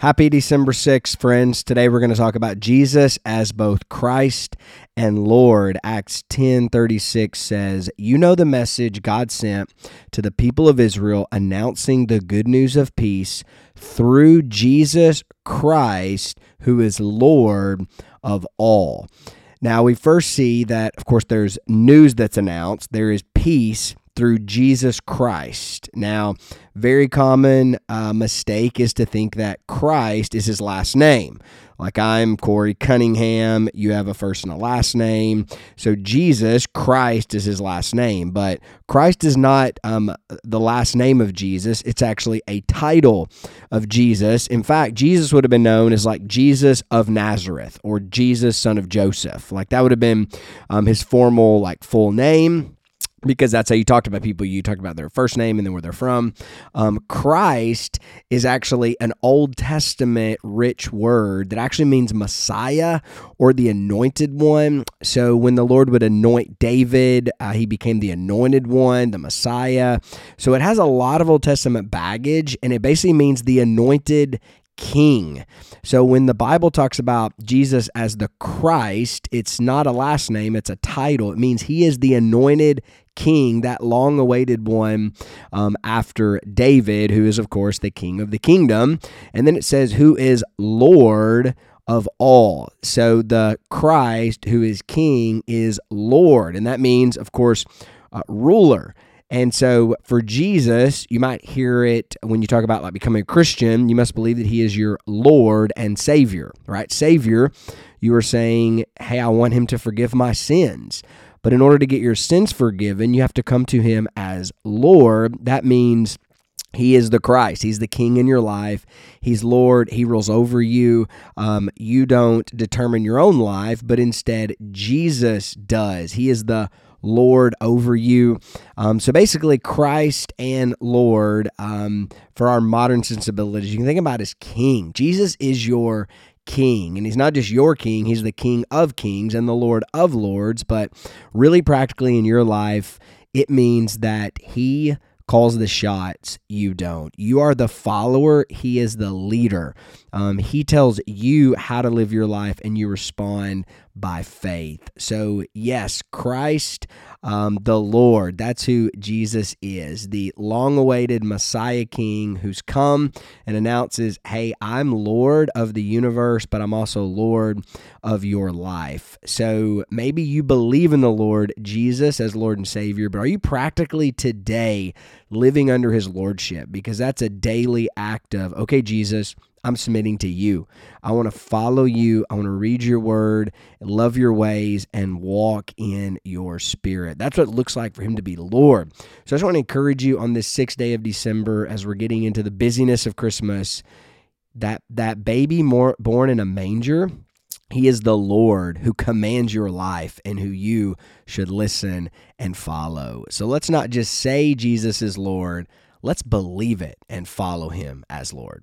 Happy December 6th, friends. Today we're going to talk about Jesus as both Christ and Lord. Acts 10:36 says, "You know the message God sent to the people of Israel announcing the good news of peace through Jesus Christ, who is Lord of all." Now we first see that, of course, there's news that's announced. There is peace through Jesus Christ. Now, very common mistake is to think that Christ is his last name. Like, I'm Corey Cunningham, you have a first and a last name. So Jesus Christ is his last name, but Christ is not the last name of Jesus. It's actually a title of Jesus. In fact, Jesus would have been known as like Jesus of Nazareth or Jesus, son of Joseph. Like, that would have been his formal, like, full name, because that's how you talked about people. You talked about their first name and then where they're from. Christ is actually an Old Testament rich word that actually means Messiah or the anointed one. So when the Lord would anoint David, he became the anointed one, the Messiah. So it has a lot of Old Testament baggage, and it basically means the anointed King. So when the Bible talks about Jesus as the Christ, it's not a last name, it's a title. It means he is the anointed King, that long-awaited one after David, who is, of course, the King of the kingdom. And then it says, who is Lord of all. So the Christ, who is King, is Lord. And that means, of course, ruler. And so for Jesus, you might hear it when you talk about, like, becoming a Christian, you must believe that he is your Lord and Savior, right? Savior, you are saying, hey, I want him to forgive my sins. But in order to get your sins forgiven, you have to come to him as Lord. That means he is the Christ. He's the King in your life. He's Lord. He rules over you. You don't determine your own life, but instead Jesus does. He is the Lord over you. So basically, Christ and Lord, for our modern sensibilities, you can think about as King. Jesus is your King, and he's not just your King, he's the King of kings and the Lord of lords. But really practically in your life, it means that he calls the shots, you don't. You are the follower, he is the leader. He tells you how to live your life, and you respond by faith. So yes, Christ, the Lord, that's who Jesus is, the long-awaited Messiah King who's come and announces, hey, I'm Lord of the universe, but I'm also Lord of your life. So maybe you believe in the Lord, Jesus as Lord and Savior, but are you practically today living under his lordship? Because that's a daily act of, okay, Jesus, I'm submitting to you. I want to follow you. I want to read your word, love your ways, and walk in your spirit. That's what it looks like for him to be Lord. So I just want to encourage you on this 6th day of December, as we're getting into the busyness of Christmas, that baby born in a manger, he is the Lord who commands your life and who you should listen and follow. So let's not just say Jesus is Lord. Let's believe it and follow him as Lord.